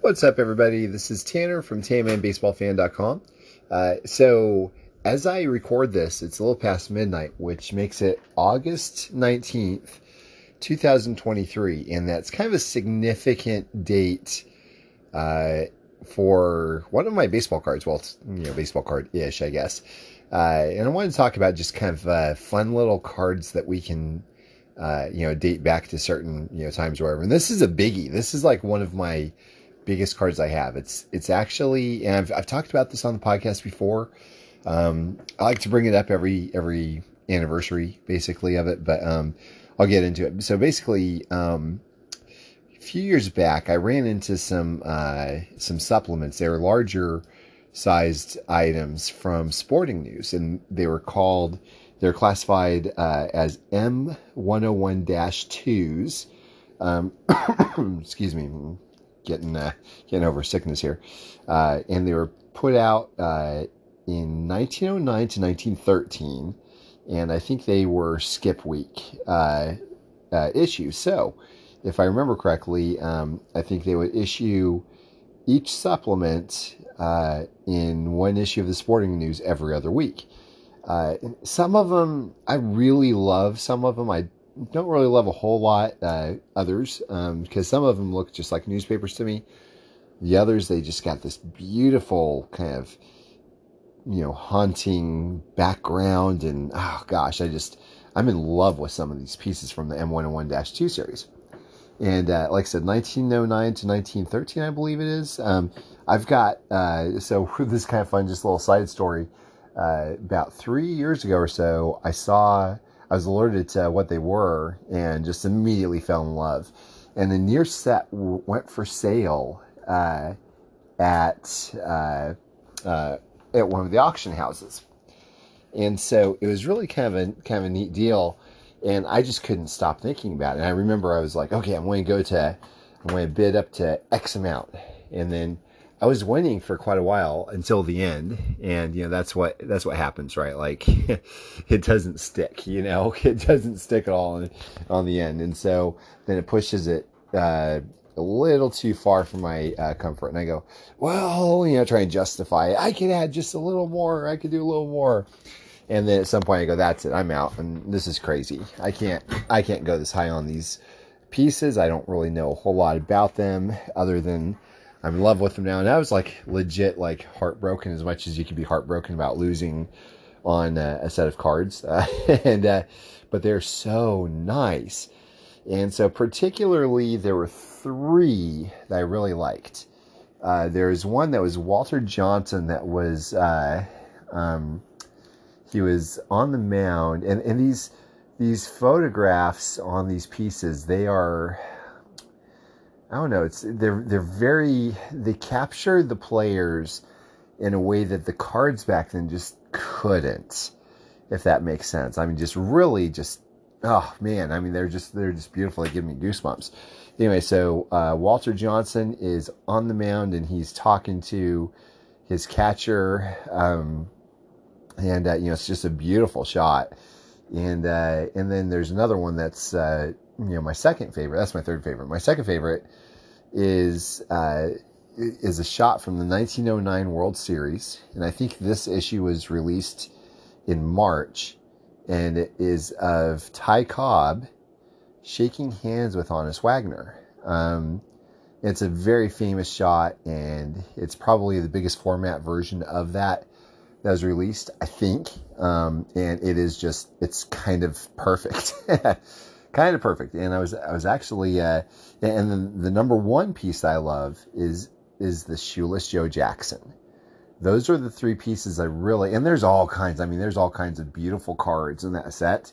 What's up, everybody? This is Tanner from TamanBaseballFan.com. So, as I record this, it's a little past midnight, which makes it August 19th, 2023. And that's kind of a significant date for one of my baseball cards. Well, it's, baseball card-ish, I guess. And I wanted to talk about just kind of fun little cards that we can, date back to certain, times or whatever. And this is a biggie. This is like one of my biggest cards I have. It's actually, and I've talked about this on the podcast before. I like to bring it up every anniversary basically of it, but I'll get into it. So basically, a few years back, I ran into some supplements. They were larger sized items from Sporting News, and they're classified as M101-2s. Excuse me. Getting over sickness here, and they were put out in 1909 to 1913, and I think they were skip week issues. So, if I remember correctly, I think they would issue each supplement in one issue of the Sporting News every other week. Some of them I really love. Some of them I don't really love a whole lot, others, because some of them look just like newspapers to me. The others, they just got this beautiful kind of, haunting background, and oh gosh, I'm in love with some of these pieces from the M101-2 series. And like I said, 1909 to 1913, I believe it is. I've got, so this is kind of fun, just a little side story. About 3 years ago or so, I was alerted to what they were and just immediately fell in love. And the near set went for sale at one of the auction houses, and so it was really kind of a neat deal. And I just couldn't stop thinking about it. And I remember I was like, okay, I'm going to bid up to X amount, and then I was winning for quite a while until the end, and that's what happens, right? Like, it doesn't stick, it doesn't stick at all on the end, and so then it pushes it a little too far for my comfort, and I go, well, try and justify it. I could add just a little more. I could do a little more, and then at some point I go, that's it. I'm out, and this is crazy. I can't go this high on these pieces. I don't really know a whole lot about them other than I'm in love with them now. And I was legit heartbroken, as much as you could be heartbroken about losing on a set of cards. But they're so nice. And so particularly there were three that I really liked. There was one that was Walter Johnson that was, he was on the mound, and these photographs on these pieces, they are, I don't know. They capture the players in a way that the cards back then just couldn't, if that makes sense. I mean, oh man. I mean, they're just beautiful. They give me goosebumps. Anyway, so Walter Johnson is on the mound, and he's talking to his catcher, and it's just a beautiful shot. And then there's another one that's my second favorite. That's my third favorite. My second favorite is a shot from the 1909 World Series, and I think this issue was released in March, and it is of Ty Cobb shaking hands with Honus Wagner. It's a very famous shot, and it's probably the biggest format version of that was released, I think, and it's kind of perfect. Kind of perfect. And I was actually, and the number one piece I love is the Shoeless Joe Jackson. Those are the three pieces I really, and there's all kinds of beautiful cards in that set,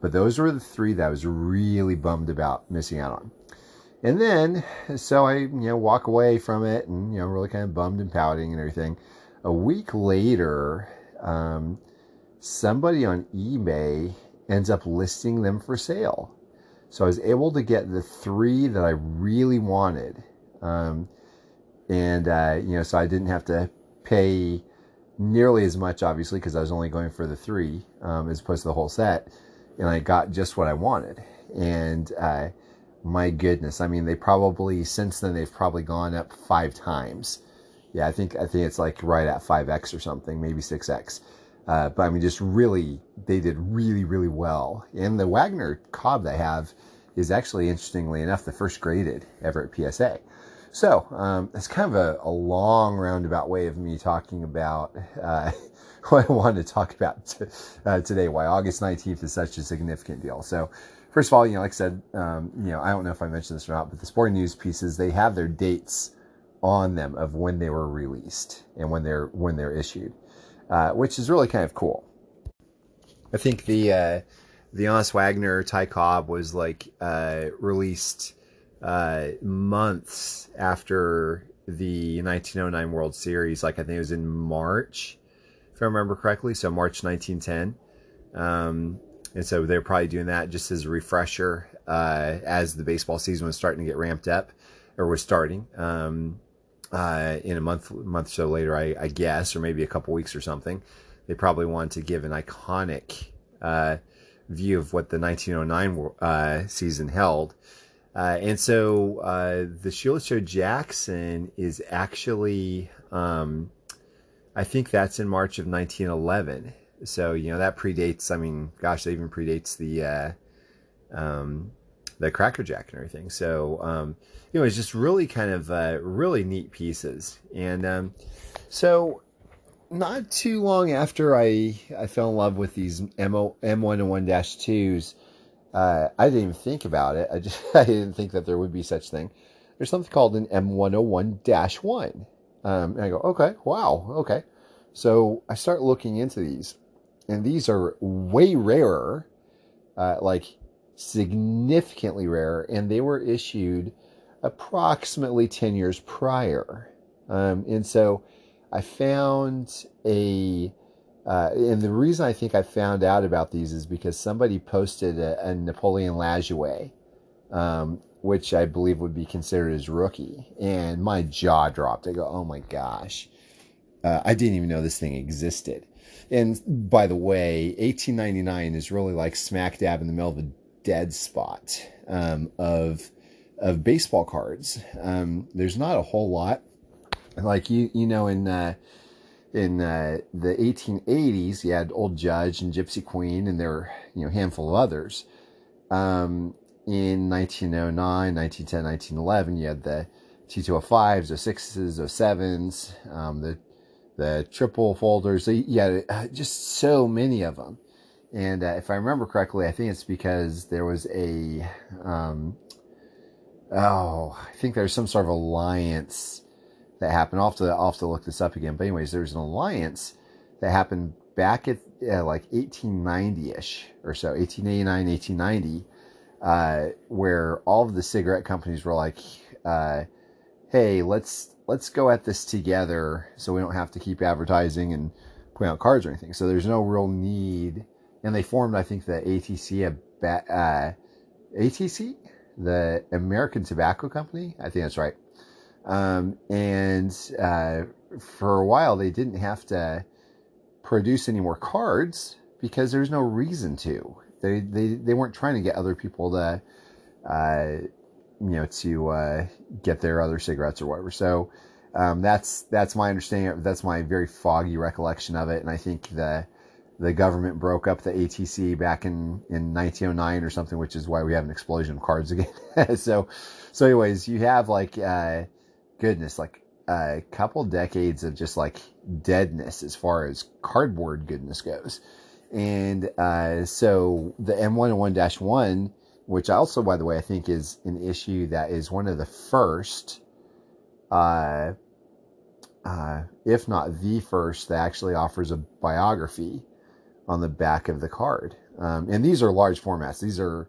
but those were the three that I was really bummed about missing out on. And then, so I, walk away from it and, really kind of bummed and pouting and everything. A week later, somebody on eBay ends up listing them for sale. So I was able to get the three that I really wanted. So I didn't have to pay nearly as much, obviously, because I was only going for the three, as opposed to the whole set. And I got just what I wanted. And my goodness. I mean, they probably, since then, they've probably gone up 5 times. Yeah, I think it's like right at 5X or something, maybe 6X. But I mean, just really, they did really, really well. And the Wagner Cobb they have is actually, interestingly enough, the first graded ever at PSA. So that's kind of a long roundabout way of me talking about what I wanted to talk about today, why August 19th is such a significant deal. So first of all, you know, like I said, you know, I don't know if I mentioned this or not, but the Sporting News pieces, they have their dates on them of when they were released and when they're issued, which is really kind of cool. I think the Honus Wagner Ty Cobb was like released months after the 1909 World Series. Like I think it was in March, if I remember correctly. So March 1910, and so they're probably doing that just as a refresher as the baseball season was starting to get ramped up. Or was starting in a month or so later, I guess, or maybe a couple weeks or something. They probably wanted to give an iconic view of what the 1909 season held. And so the Sheila Show Jackson is actually, I think that's in March of 1911. So, you know, that predates, I mean, gosh, that even predates the Cracker Jack and everything. So, you know, it's just really kind of really neat pieces. And so not too long after I fell in love with these M101-2s, I didn't even think about it. I didn't think that there would be such thing. There's something called an M101-1. And I go, okay, wow, okay. So I start looking into these, and these are way rarer, like significantly rarer, and they were issued approximately 10 years prior. And so I found and the reason I think I found out about these is because somebody posted a Napoleon Lajoie, which I believe would be considered as rookie, and my jaw dropped. I go, oh my gosh, I didn't even know this thing existed. And by the way, 1899 is really like smack dab in the middle of a dead spot of baseball cards. There's not a whole lot. Like you know, in the 1880s, you had Old Judge and Gypsy Queen, and there were, you know, a handful of others. In 1909, 1910, 1911, you had the T205s, the 06s, the 07s, the triple folders. You had just so many of them. And if I remember correctly, I think it's because there was I think there's some sort of alliance that happened. I'll have to look this up again. But anyways, there was an alliance that happened back at like 1890-ish or so, 1889, 1890, where all of the cigarette companies were like, hey, let's go at this together so we don't have to keep advertising and putting out cards or anything. So there's no real need. And they formed, I think, the ATC, the American Tobacco Company. I think that's right. And for a while, they didn't have to produce any more cards because there was no reason to. They weren't trying to get other people to, you know, to get their other cigarettes or whatever. So that's my understanding. That's my very foggy recollection of it. And I think the government broke up the ATC back in 1909 or something, which is why we have an explosion of cards again. So anyways, you have like, goodness, like a couple decades of just like deadness as far as cardboard goodness goes. And so the M101-1, which also, by the way, I think is an issue that is one of the first, if not the first, that actually offers a biography on the back of the card. And these are large formats. These are,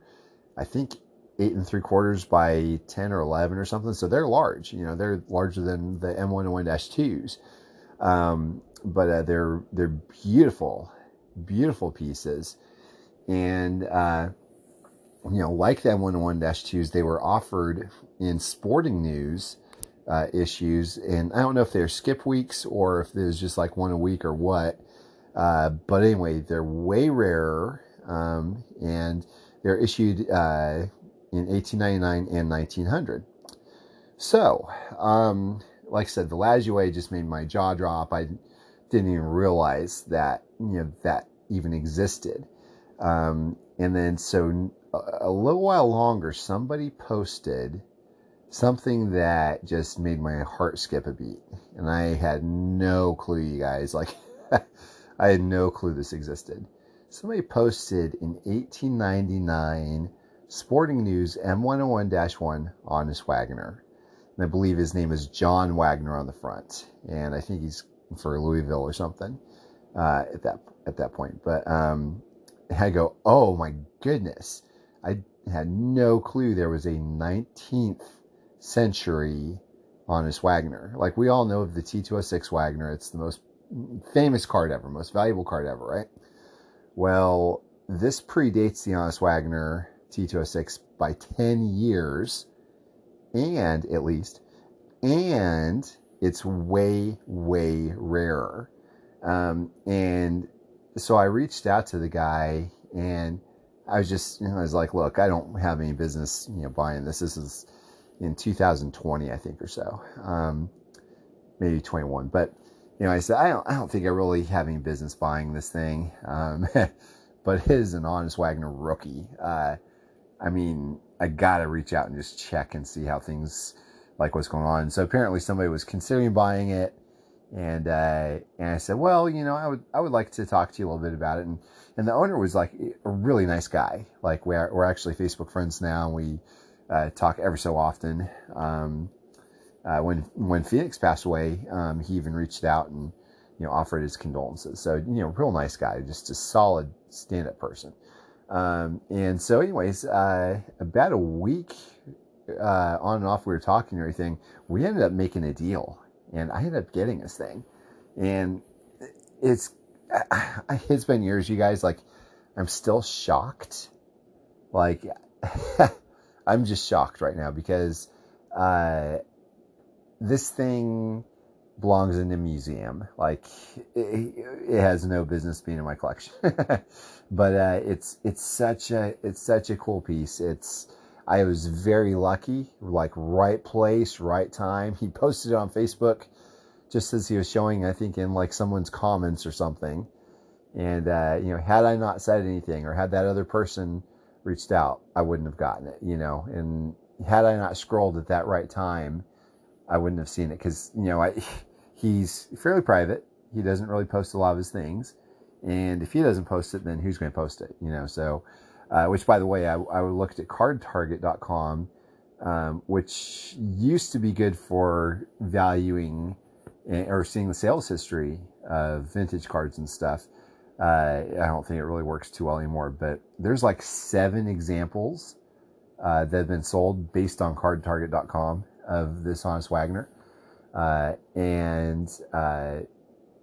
I think, 8 3/4 by 10 or 11 or something. So they're large, you know, they're larger than the M101-2s. But they're beautiful, beautiful pieces. And, you know, like the M101-2s, they were offered in Sporting News issues. And I don't know if they're skip weeks or if there's just like one a week or what. But anyway, they're way rarer, and they're issued in 1899 and 1900. So, like I said, the Lajoie just made my jaw drop. I didn't even realize that, you know, that even existed. And then so a little while longer, somebody posted something that just made my heart skip a beat. And I had no clue, you guys. Like, I had no clue this existed. Somebody posted in 1899 Sporting News M101-1 Honus Wagner. And I believe his name is John Wagner on the front. And I think he's for Louisville or something at that point. But I go, oh my goodness. I had no clue there was a 19th century Honus Wagner. Like, we all know of the T206 Wagner. It's the most famous card ever, most valuable card ever, right? Well, this predates the Honus Wagner T206 by 10 years, and at least, and it's way, way rarer. And so I reached out to the guy, and I was just, you know, I was like, look, I don't have any business, you know, buying this. This is in 2020, I think, or so, maybe 21, but. You know, I said, I don't think I really have any business buying this thing, but it is an Honus Wagner rookie. I mean, I got to reach out and just check and see how things, like what's going on. So apparently somebody was considering buying it, and I said, well, you know, I would like to talk to you a little bit about it. And the owner was like a really nice guy. Like, we're actually Facebook friends now, and we talk ever so often. When Phoenix passed away, he even reached out and, you know, offered his condolences. So, you know, real nice guy, just a solid stand-up person. And so anyways, about a week, on and off, we were talking and everything. We ended up making a deal, and I ended up getting this thing, and it's been years, you guys. Like, I'm still shocked. Like, I'm just shocked right now because, this thing belongs in a museum. Like, it has no business being in my collection, but it's such a cool piece. I was very lucky, like right place, right time. He posted it on Facebook just as he was showing, I think, in like someone's comments or something. And you know, had I not said anything or had that other person reached out, I wouldn't have gotten it. You know, and had I not scrolled at that right time, I wouldn't have seen it because, you know, he's fairly private. He doesn't really post a lot of his things. And if he doesn't post it, then who's going to post it? You know, so, which, by the way, I looked at cardtarget.com, which used to be good for valuing or seeing the sales history of vintage cards and stuff. I don't think it really works too well anymore, but there's like 7 examples that have been sold based on cardtarget.com. of this Honus Wagner, and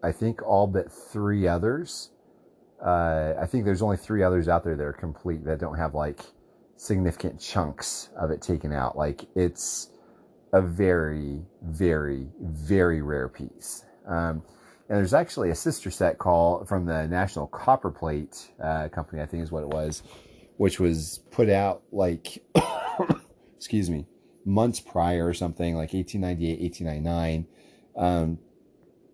I think all but 3 others. I think there's only 3 others out there that are complete that don't have like significant chunks of it taken out. Like, it's a very, very, very rare piece. And there's actually a sister set call from the National Copper Plate Company, I think is what it was, which was put out like, excuse me, months prior or something, like 1898, 1899.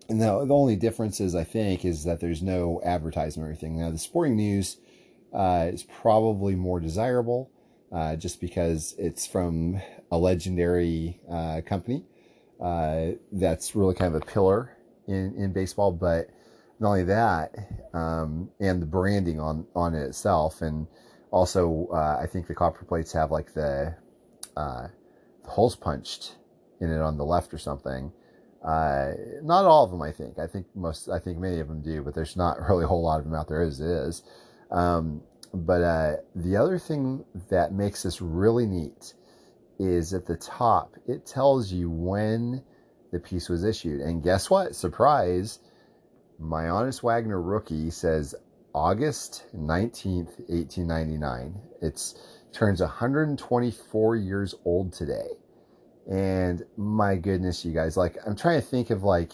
And the only difference is, I think, is that there's no advertisement or anything. Now, the Sporting News is probably more desirable just because it's from a legendary company that's really kind of a pillar in baseball. But not only that, and the branding on it itself. And also, I think the Copper Plates have like the holes punched in it on the left or something. Not all of them, I think. I think many of them do, but there's not really a whole lot of them out there as it is. But the other thing that makes this really neat is at the top, it tells you when the piece was issued. And guess what? Surprise! My Honus Wagner rookie says August 19th, 1899. It turns 124 years old today. And my goodness, you guys, like, I'm trying to think of, like,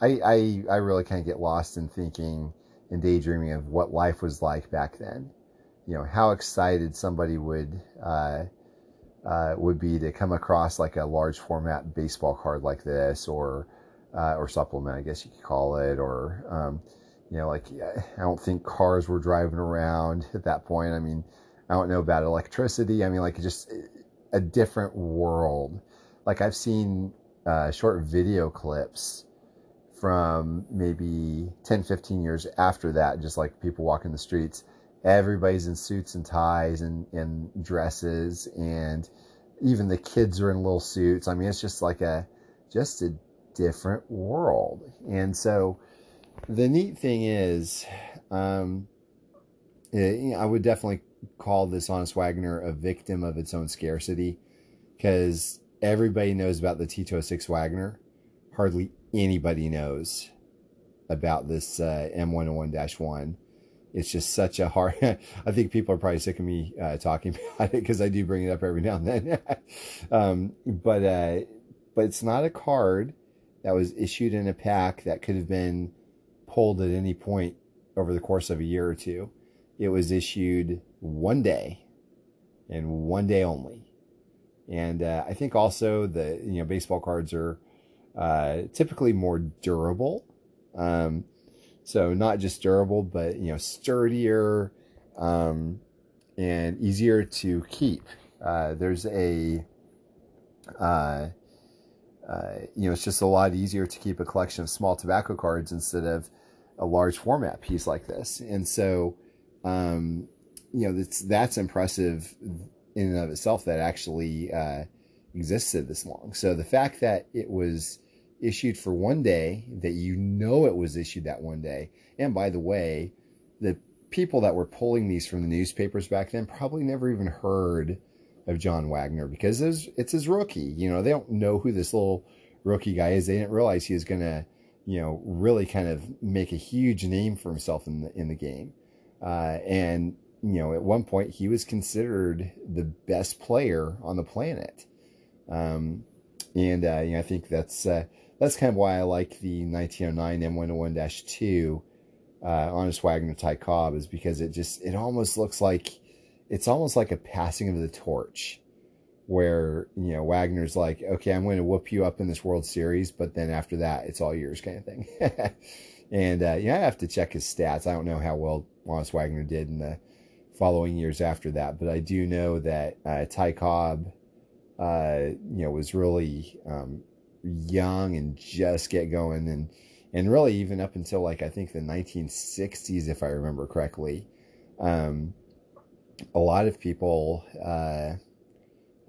I really kind of get lost in thinking and daydreaming of what life was like back then. you know, how excited somebody would be to come across like a large format baseball card like this, or supplement, I guess you could call it, or, you know, like, I don't think cars were driving around at that point. I mean, I don't know about electricity. I mean, like, just a different world. Like, I've seen short video clips from maybe 10, 15 years after that, just like people walking the streets. Everybody's in suits and ties and dresses, and even the kids are in little suits. I mean, it's just like a different world. And so the neat thing is, I would definitely call this Honus Wagner a victim of its own scarcity, because everybody knows about the T206 Wagner. Hardly anybody knows about this M101-1. It's just such a hard... I think people are probably sick of me talking about it, because I do bring it up every now and then. But it's not a card that was issued in a pack that could have been pulled at any point over the course of a year or two. It was issued one day, and one day only. And I think also the baseball cards are typically more durable. So not just durable, but, sturdier, and easier to keep. There's a, it's just a lot easier to keep a collection of small tobacco cards instead of a large format piece like this. And so, that's impressive in and of itself, that actually existed this long. So the fact that it was issued for one day, that it was issued that one day. And by the way, the people that were pulling these from the newspapers back then probably never even heard of John Wagner, because it's his rookie. They don't know who this little rookie guy is. They didn't realize he was going to, really kind of make a huge name for himself in the game. At one point he was considered the best player on the planet. I think that's kind of why I like the 1909 M101-2 Honus Wagner Ty Cobb, is because it almost looks like, it's almost like a passing of the torch, where, Wagner's like, okay, I'm going to whoop you up in this World Series, but then after that, it's all yours, kind of thing. I have to check his stats. I don't know how well Honus Wagner did in the following years after that, but I do know that Ty Cobb, was really young and just get going, and really even up until I think the 1960s, if I remember correctly. A lot of people,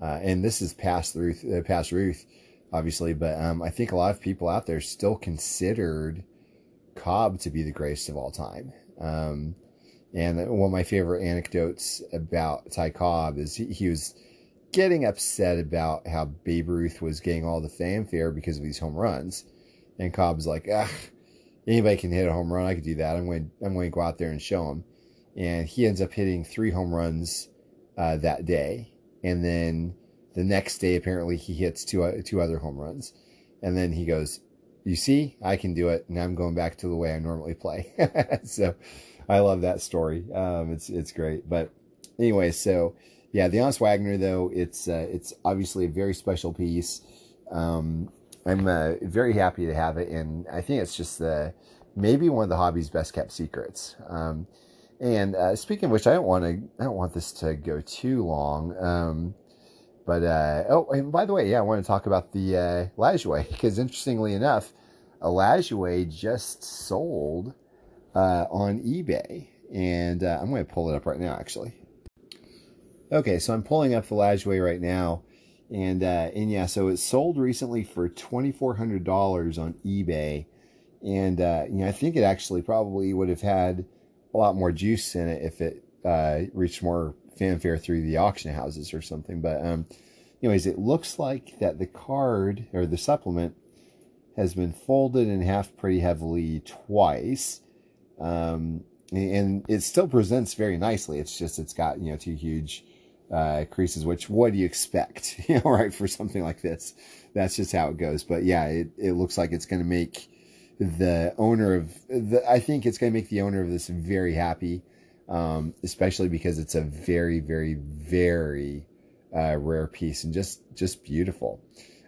and this is past Ruth, obviously, but I think a lot of people out there still considered Cobb to be the greatest of all time. And one of my favorite anecdotes about Ty Cobb is he was getting upset about how Babe Ruth was getting all the fanfare because of these home runs, and Cobb's like, anybody can hit a home run. I could do that. I'm going to go out there and show him. And he ends up hitting 3 home runs that day, and then the next day apparently he hits two other home runs, and then he goes, "You see, I can do it, and I'm going back to the way I normally play." So, I love that story. It's great. But anyway, so. Yeah, the Honus Wagner, though, it's obviously a very special piece. I'm very happy to have it, and I think it's just maybe one of the hobby's best-kept secrets. Speaking of which, I don't want this to go too long. And by the way, I want to talk about the Lajoie, because interestingly enough, a Lajoie just sold on eBay, and I'm going to pull it up right now, actually. Okay, so I'm pulling up the Lajoie right now, and so it sold recently for $2,400 on eBay, and I think it actually probably would have had a lot more juice in it if it reached more fanfare through the auction houses or something. But anyways, it looks like that the card, or the supplement, has been folded in half pretty heavily twice. And it still presents very nicely. It's just it's got 2 huge creases, which what do you expect, right, for something like this? That's just how it goes. But yeah, it looks like it's going to make the owner of the this very happy. especially because it's a very, very, very rare piece and just beautiful.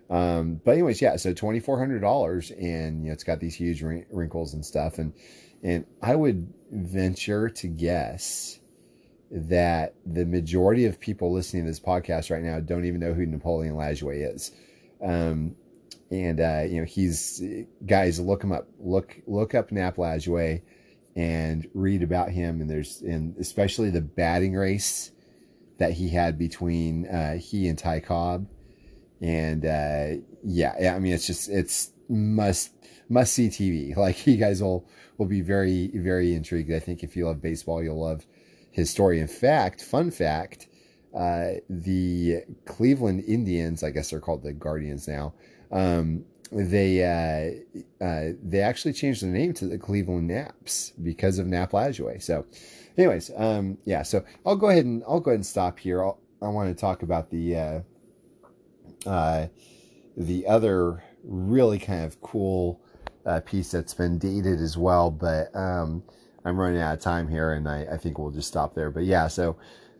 But anyways, yeah, so $2,400, and you know, it's got these huge wrinkles and stuff. And I would venture to guess that the majority of people listening to this podcast right now don't even know who Napoleon Lajoie is. You know, guys, look him up, look up Nap Lajoie and read about him. And especially the batting race that he had between, he and Ty Cobb. And, yeah, I mean, it's must see TV. Like, you guys will be very, very intrigued. I think if you love baseball, you'll love his story. In fact, fun fact, the Cleveland Indians, I guess they're called the Guardians now. They actually changed their name to the Cleveland Naps because of Nap Lajoie. So anyways, yeah, so I'll go ahead and stop here. I want to talk about the other really kind of cool piece that's been dated as well, but I'm running out of time here, and I think we'll just stop there. But yeah, so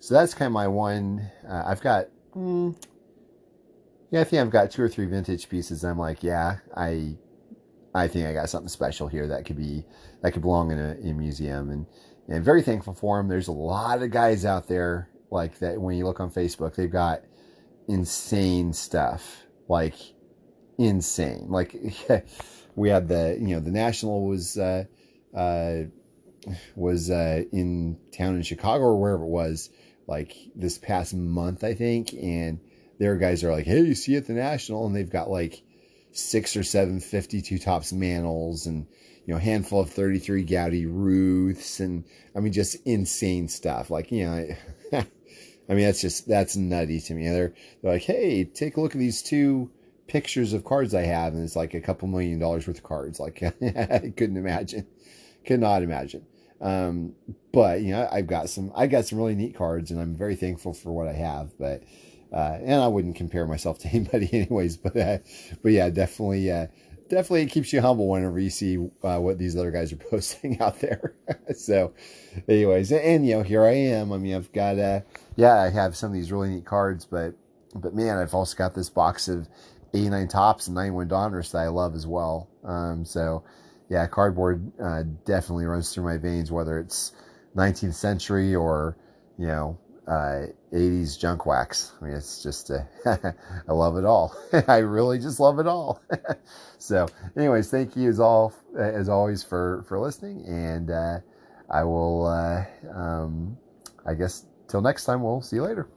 that's kind of my one. I've got I think I've got two or three vintage pieces. I'm like, yeah, I think I got something special here that could belong in a museum, and very thankful for them. There's a lot of guys out there like that. When you look on Facebook, they've got insane stuff, like insane. Like, we had the National was in town in Chicago or wherever it was, like this past month, I think. And their guys are like, hey, you see at the National, and they've got like 6 or 7 52 Topps mantles, and you know, a handful of 33 Gowdy Ruths, and I mean, just insane stuff. Like, you know, I mean, that's nutty to me. And they're like, hey, take a look at these 2 pictures of cards I have, and it's like $2 million worth of cards. Like, I couldn't imagine. Could not imagine. But you know, I've got some really neat cards, and I'm very thankful for what I have, but, and I wouldn't compare myself to anybody anyways, but yeah, definitely it keeps you humble whenever you see, what these other guys are posting out there. So anyways, and you know, here I am. I mean, I've got, yeah, I have some of these really neat cards, but man, I've also got this box of 89 Topps and 91 Donruss that I love as well. So yeah, cardboard definitely runs through my veins, whether it's 19th century or, you know, 80s junk wax. I mean, it's just, I love it all. I really just love it all. So anyways, thank you as always for listening. And I will, I guess till next time, we'll see you later.